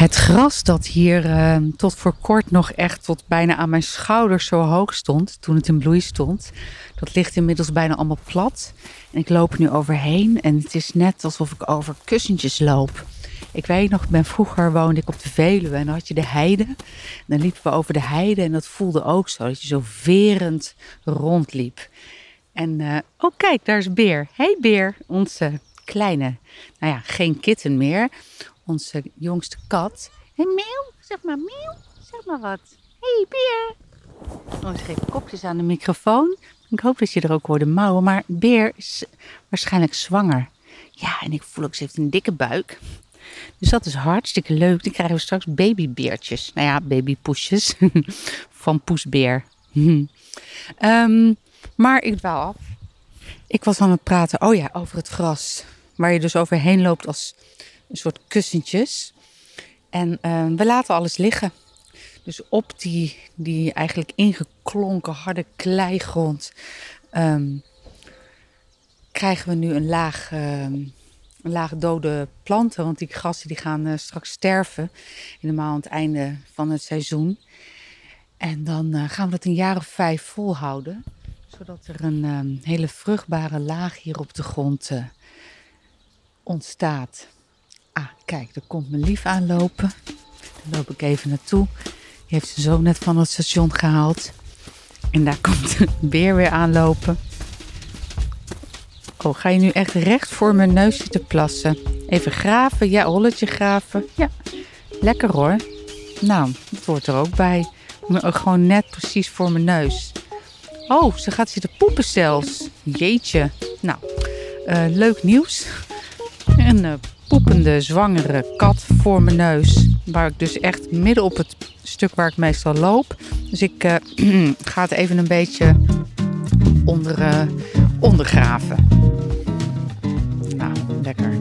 Het gras dat hier tot voor kort nog echt tot bijna aan mijn schouders zo hoog stond, toen het in bloei stond, dat ligt inmiddels bijna allemaal plat. En ik loop er nu overheen en het is net alsof ik over kussentjes loop. Ik weet nog, vroeger woonde ik op de Veluwe en dan had je de heide. En dan liepen we over de heide en dat voelde ook zo, dat je zo verend rondliep. En oh kijk, daar is Beer. Hey Beer, onze kleine, nou ja, geen kitten meer, onze jongste kat. Hé, hey, meeuw, zeg maar wat. Hé, hey, Beer. Oh, ze geeft kopjes aan de microfoon. Ik hoop dat je er ook hoorde mouwen, maar Beer is waarschijnlijk zwanger. Ja, en ik voel ook, ze heeft een dikke buik. Dus dat is hartstikke leuk. Dan krijgen we straks babybeertjes. Nou ja, babypoesjes van Poesbeer. Maar ik dwaal af. Ik was aan het praten, oh ja, over het gras. Waar je dus overheen loopt als een soort kussentjes. En we laten alles liggen. Dus op die eigenlijk ingeklonken harde kleigrond krijgen we nu een laag dode planten. Want die grassen die gaan straks sterven. Helemaal aan het einde van het seizoen. En dan gaan we dat een jaar of 5 volhouden. Zodat er een hele vruchtbare laag hier op de grond ontstaat. Ah, kijk, daar komt mijn lief aanlopen. Daar loop ik even naartoe. Die heeft zijn zoon net van het station gehaald. En daar komt Beer weer aanlopen. Oh, ga je nu echt recht voor mijn neus zitten plassen? Even graven, ja, holletje graven. Ja, lekker hoor. Nou, dat hoort er ook bij. Gewoon net precies voor mijn neus. Oh, ze gaat zitten poepen zelfs. Jeetje. Nou, leuk nieuws. Een poepende, zwangere kat voor mijn neus. Waar ik dus echt midden op het stuk waar ik meestal loop. Dus ik ga het even een beetje ondergraven. Nou, lekker.